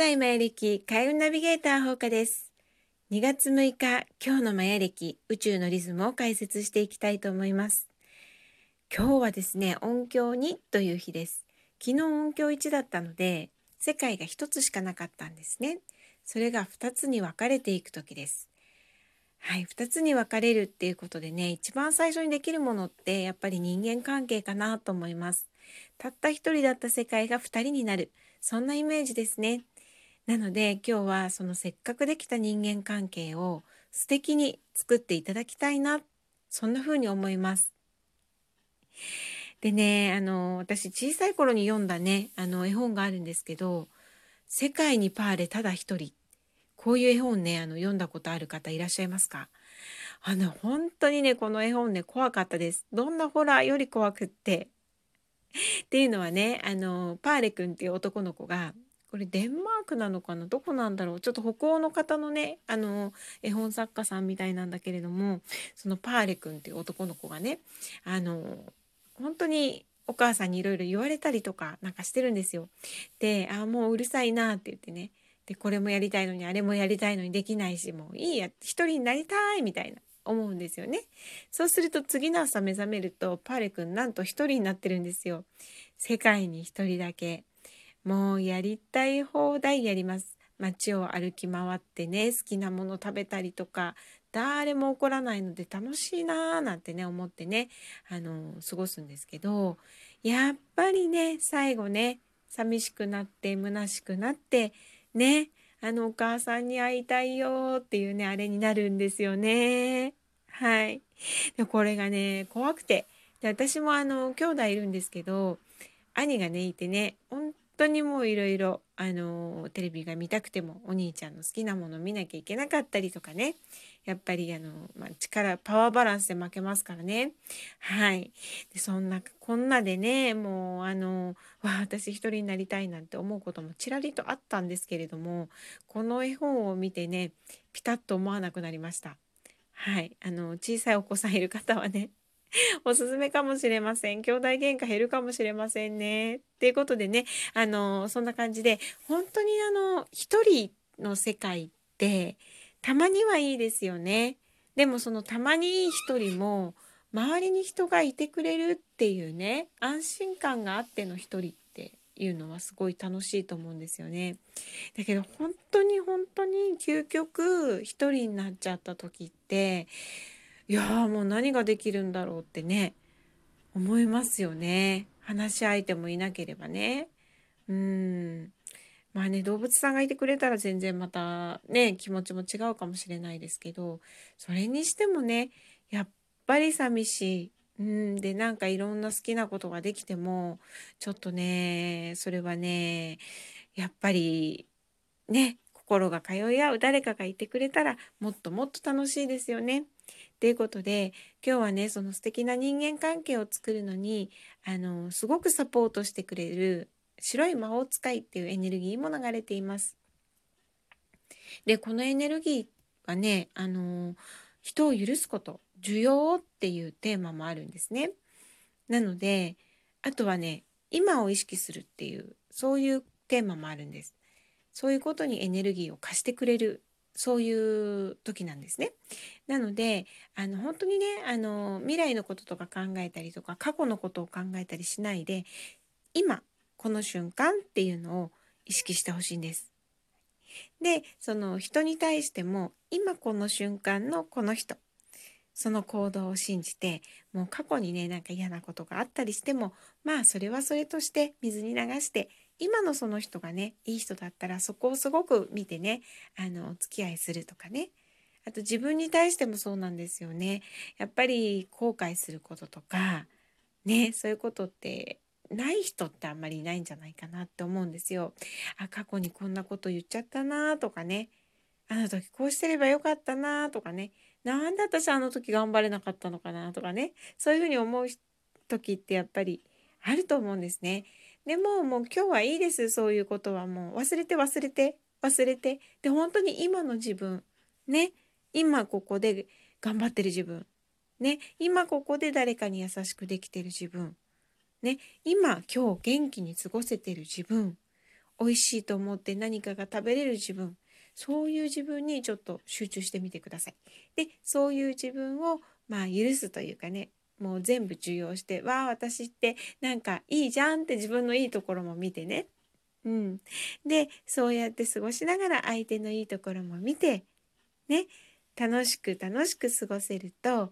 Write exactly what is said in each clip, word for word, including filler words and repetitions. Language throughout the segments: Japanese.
古代マヤ暦開運ナビゲーターほうかです。にがつむいか、今日のマヤ暦宇宙のリズムを解説していきたいと思います。今日はですね、音響にという日です。昨日音響いちだったので、世界がひとつしかなかったんですね。それがふたつに分かれていく時です。はい、ふたつに分かれるっていうことでね、一番最初にできるものってやっぱり人間関係かなと思います。たったひとりだった世界がふたりになる、そんなイメージですね。なので今日はそのせっかくできた人間関係を素敵に作っていただきたいな、そんな風に思います。でね、あの私小さい頃に読んだね、あの絵本があるんですけど、世界にパーレただ一人、こういう絵本ね、あの読んだことある方いらっしゃいますか？あの本当にね、この絵本ね、怖かったです。どんなホラーより怖くって。っていうのはね、あのパーレ君っていう男の子が、これデンマークなのかな、どこなんだろう、ちょっと北欧の方のね、あの絵本作家さんみたいなんだけれども、そのパーレ君っていう男の子がね、あの本当にお母さんにいろいろ言われたりとかなんかしてるんですよ。で、あ、もううるさいなって言ってね、でこれもやりたいのにあれもやりたいのにできないし、もういいや、一人になりたいみたいな思うんですよね。そうすると次の朝目覚めると、パーレ君なんと一人になってるんですよ。世界に一人だけ、もうやりたい放題やります。街を歩き回ってね、好きなもの食べたりとか、誰も怒らないので楽しいなーなんてね思ってね、あの過ごすんですけど、やっぱりね、最後ね、寂しくなって虚しくなってね、あのお母さんに会いたいよっていうね、あれになるんですよね。はい、でこれがね怖くて、で私もあの兄弟いるんですけど、兄がねいてね、本当にもういろいろあのテレビが見たくてもお兄ちゃんの好きなもの見なきゃいけなかったりとかね、やっぱりあの、まあ、力パワーバランスで負けますからね。はい、でそんなこんなでね、もうあのわ私一人になりたいなんて思うこともちらりとあったんですけれども、この絵本を見てね、ピタッと思わなくなりました。はい、あの小さいお子さんいる方はねおすすめかもしれません。兄弟喧嘩減るかもしれませんね。っていうことでね、あのそんな感じで、本当にあの一人の世界ってたまにはいいですよね。でもそのたまにいい一人も、周りに人がいてくれるっていうね、安心感があっての一人っていうのはすごい楽しいと思うんですよね。だけど本当に本当に究極一人になっちゃった時って、いやーもう何ができるんだろうってね思いますよね。話し相手もいなければね。うーん、まあね、動物さんがいてくれたら全然またね気持ちも違うかもしれないですけど、それにしてもね、やっぱり寂しい。うんで、なんかいろんな好きなことができても、ちょっとねそれはね、やっぱりね心が通い合う誰かがいてくれたら、もっともっと楽しいですよね。ということで、今日はね、その素敵な人間関係を作るのにあのすごくサポートしてくれる白い魔法使いっていうエネルギーも流れています。でこのエネルギーはね、あの人を許すこと、需要っていうテーマもあるんですね。なので、あとはね、今を意識するっていう、そういうテーマもあるんです。そういうことにエネルギーを貸してくれる、そういう時なんですね。なのであの本当にね、あの未来のこととか考えたりとか、過去のことを考えたりしないで、今この瞬間っていうのを意識してほしいんです。でその人に対しても、今この瞬間のこの人、その行動を信じて、もう過去にねなんか嫌なことがあったりしても、まあそれはそれとして水に流して、今のその人がねいい人だったら、そこをすごく見てね、あのお付き合いするとかね。あと自分に対してもそうなんですよね。やっぱり後悔することとかね、そういうことってない人ってあんまりいないんじゃないかなって思うんですよ。あ、過去にこんなこと言っちゃったなとかね、あの時こうしてればよかったなとかね、なんで私あの時頑張れなかったのかなとかね、そういうふうに思う時ってやっぱりあると思うんですね。でももう今日はいいです。そういうことはもう忘れて忘れて忘れて、で本当に今の自分ね、今ここで頑張ってる自分ね、今ここで誰かに優しくできてる自分ね、今今日元気に過ごせてる自分美味しいと思って何かが食べれる自分、そういう自分にちょっと集中してみてください。で、そういう自分をまあ許すというかね、もう全部受容して、わあ私ってなんかいいじゃんって自分のいいところも見てね。うん、で、そうやって過ごしながら相手のいいところも見て、ね、楽しく楽しく過ごせると、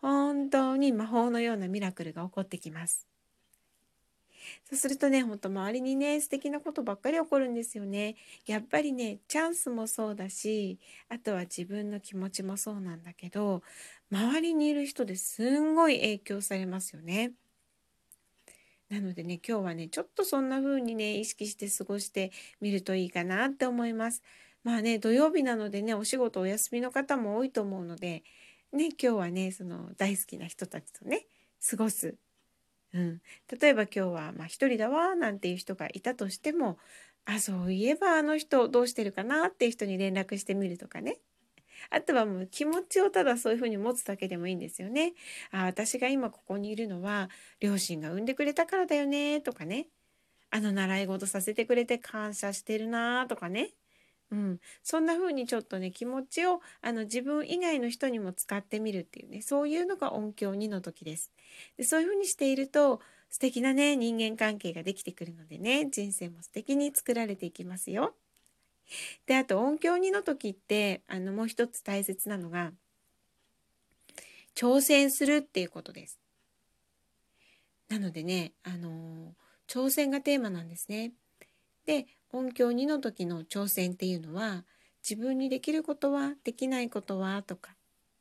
本当に魔法のようなミラクルが起こってきます。そうするとね、ほんと周りにね、素敵なことばっかり起こるんですよね。やっぱりね、チャンスもそうだし、あとは自分の気持ちもそうなんだけど、周りにいる人ですんごい影響されますよね。なのでね、今日はね、ちょっとそんな風にね、意識して過ごしてみるといいかなって思います。まあね、土曜日なのでね、お仕事お休みの方も多いと思うので、ね、今日はね、その大好きな人たちとね、過ごす。うん、例えば今日はまあ一人だわなんていう人がいたとしても、あ、そういえばあの人どうしてるかなっていう人に連絡してみるとかね。あとはもう気持ちをただそういうふうに持つだけでもいいんですよね。あ、私が今ここにいるのは両親が産んでくれたからだよねとかね。あの習い事させてくれて感謝してるなとかね。うん、そんな風にちょっとね、気持ちをあの自分以外の人にも使ってみるっていうね、そういうのが音響にの時です。で、そういう風にしていると素敵なね、人間関係ができてくるのでね、人生も素敵に作られていきますよ。で、あと音響にの時ってあのもう一つ大切なのが挑戦するっていうことです。なのでね、あのー、挑戦がテーマなんですね。で、音響にの時の挑戦っていうのは、自分にできることはできないことはとか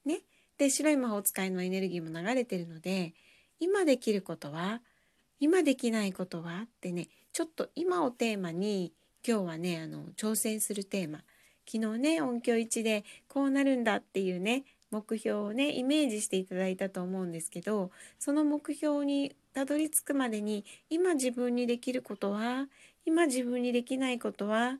ね。で、白い魔法使いのエネルギーも流れてるので、今できることは今できないことはってね、ちょっと今をテーマに今日はね、あの挑戦するテーマ、昨日ね音響いちでこうなるんだっていうね目標をねイメージしていただいたと思うんですけど、その目標にたどり着くまでに、今自分にできることは、今自分にできないことは、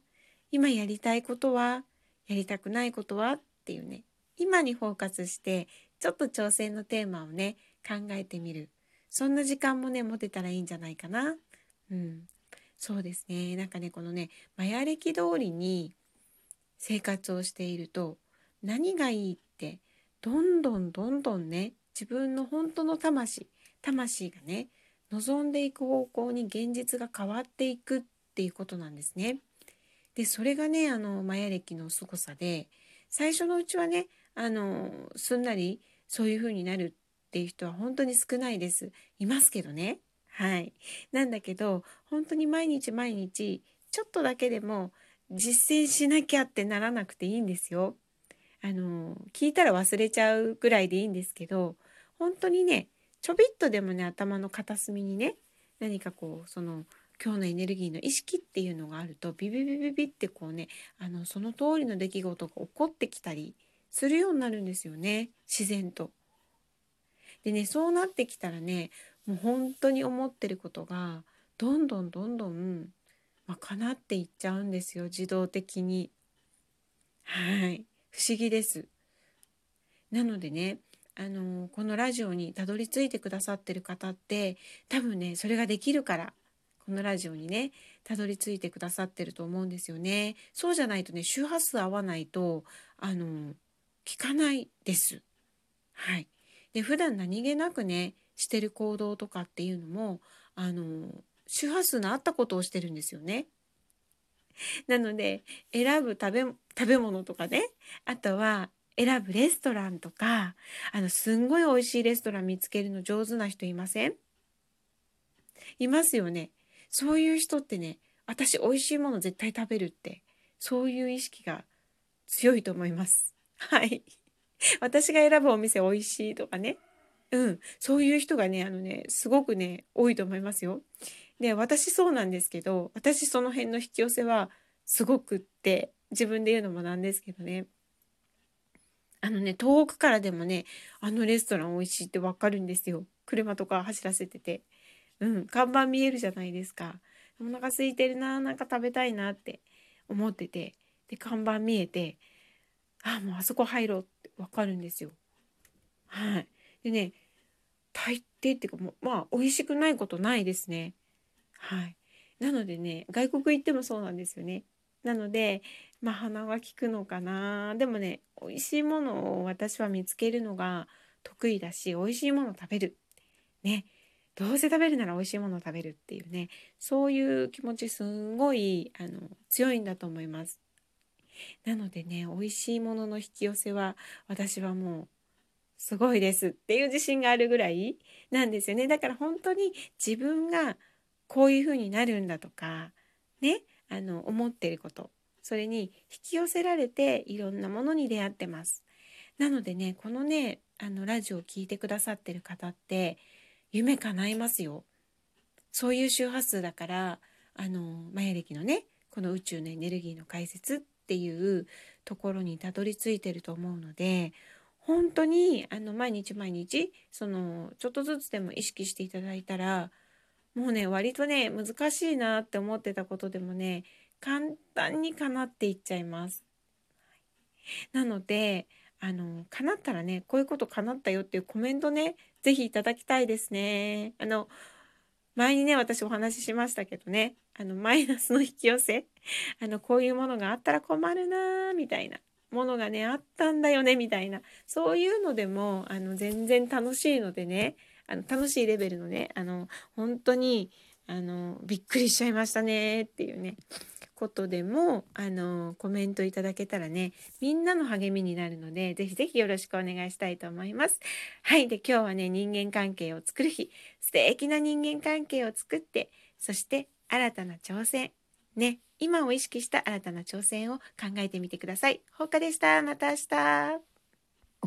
今やりたいことは、やりたくないことはっていうね、今にフォーカスしてちょっと挑戦のテーマをね考えてみる、そんな時間もね持てたらいいんじゃないかな。うん、そうですね。なんかね、このねマヤ暦通りに生活をしていると、何がいいってどんどんどんどんね、自分の本当の魂魂がね望んでいく方向に現実が変わっていくっていうことなんですね。で、それがね、あのマヤ暦の凄さで、最初のうちはね、あのすんなりそういう風になるっていう人は本当に少ないです。いますけどね、はい。なんだけど、本当に毎日毎日ちょっとだけでも実践しなきゃってならなくていいんですよ。あの聞いたら忘れちゃうぐらいでいいんですけど、本当にねちょびっとでもね、頭の片隅にね、何かこうその今日のエネルギーの意識っていうのがあると、ビビビビビってこうね、あのその通りの出来事が起こってきたりするようになるんですよね、自然と。でね、そうなってきたらね、もう本当に思ってることがどんどんどんどん、まあ、叶っていっちゃうんですよ、自動的に。はい、不思議です。なのでね、あのこのラジオにたどり着いてくださってる方って、多分ねそれができるからこのラジオにねたどり着いてくださってると思うんですよね。そうじゃないとね、周波数合わないとあの聞かないです。はい。で、普段何気なくねしてる行動とかっていうのも、あの周波数の合ったことをしてるんですよね。なので選ぶ食べ、食べ物とかね、あとは選ぶレストランとか、あのすんごい美味しいレストラン見つけるの上手な人いません？いますよね。そういう人ってね、私美味しいもの絶対食べるって、そういう意識が強いと思います。はい。私が選ぶお店美味しいとかね、うん、そういう人がね、あのねすごくね多いと思いますよ。で、私そうなんですけど、私その辺の引き寄せはすごくって、自分で言うのもなんですけどね、あのね遠くからでもね、あのレストラン美味しいってわかるんですよ。車とか走らせてて、うん、看板見えるじゃないですか。お腹空いてるな、なんか食べたいなって思ってて、で看板見えて、あ、もうあそこ入ろうってわかるんですよ。はい。でね、大抵っていうかもうまあ美味しくないことないですね。はい。なのでね、外国行ってもそうなんですよね。なので、まあ、鼻は利くのかな。でもね、美味しいものを私は見つけるのが得意だし、美味しいものを食べる。ね。どうせ食べるなら美味しいものを食べるっていうね、そういう気持ちすんごいあの強いんだと思います。なのでね、美味しいものの引き寄せは私はもうすごいですっていう自信があるぐらいなんですよね。だから本当に自分がこういう風になるんだとかね、あの思ってること、それに引き寄せられていろんなものに出会ってます。なのでね、このねあのラジオを聞いてくださってる方って夢叶いますよ。そういう周波数だから、あのマヤ暦のねこの宇宙のエネルギーの解説っていうところにたどり着いてると思うので、本当にあの毎日毎日そのちょっとずつでも意識していただいたら、もうね割とね難しいなって思ってたことでもね、簡単に叶っていっちゃいます。なのであの叶ったらね、こういうこと叶ったよっていうコメントね、ぜひいただきたいですね。あの前にね私お話ししましたけどね、あのマイナスの引き寄せ、あのこういうものがあったら困るなみたいなものがねあったんだよねみたいな、そういうのでもあの全然楽しいのでね、あの楽しいレベルのね、あの本当にあのびっくりしちゃいましたねっていうねことでもあのコメントいただけたらね、みんなの励みになるので、ぜひぜひよろしくお願いしたいと思います。はい。で、今日はね人間関係を作る日、素敵な人間関係を作って、そして新たな挑戦ね、今を意識した新たな挑戦を考えてみてください。ほうかでした。また明日。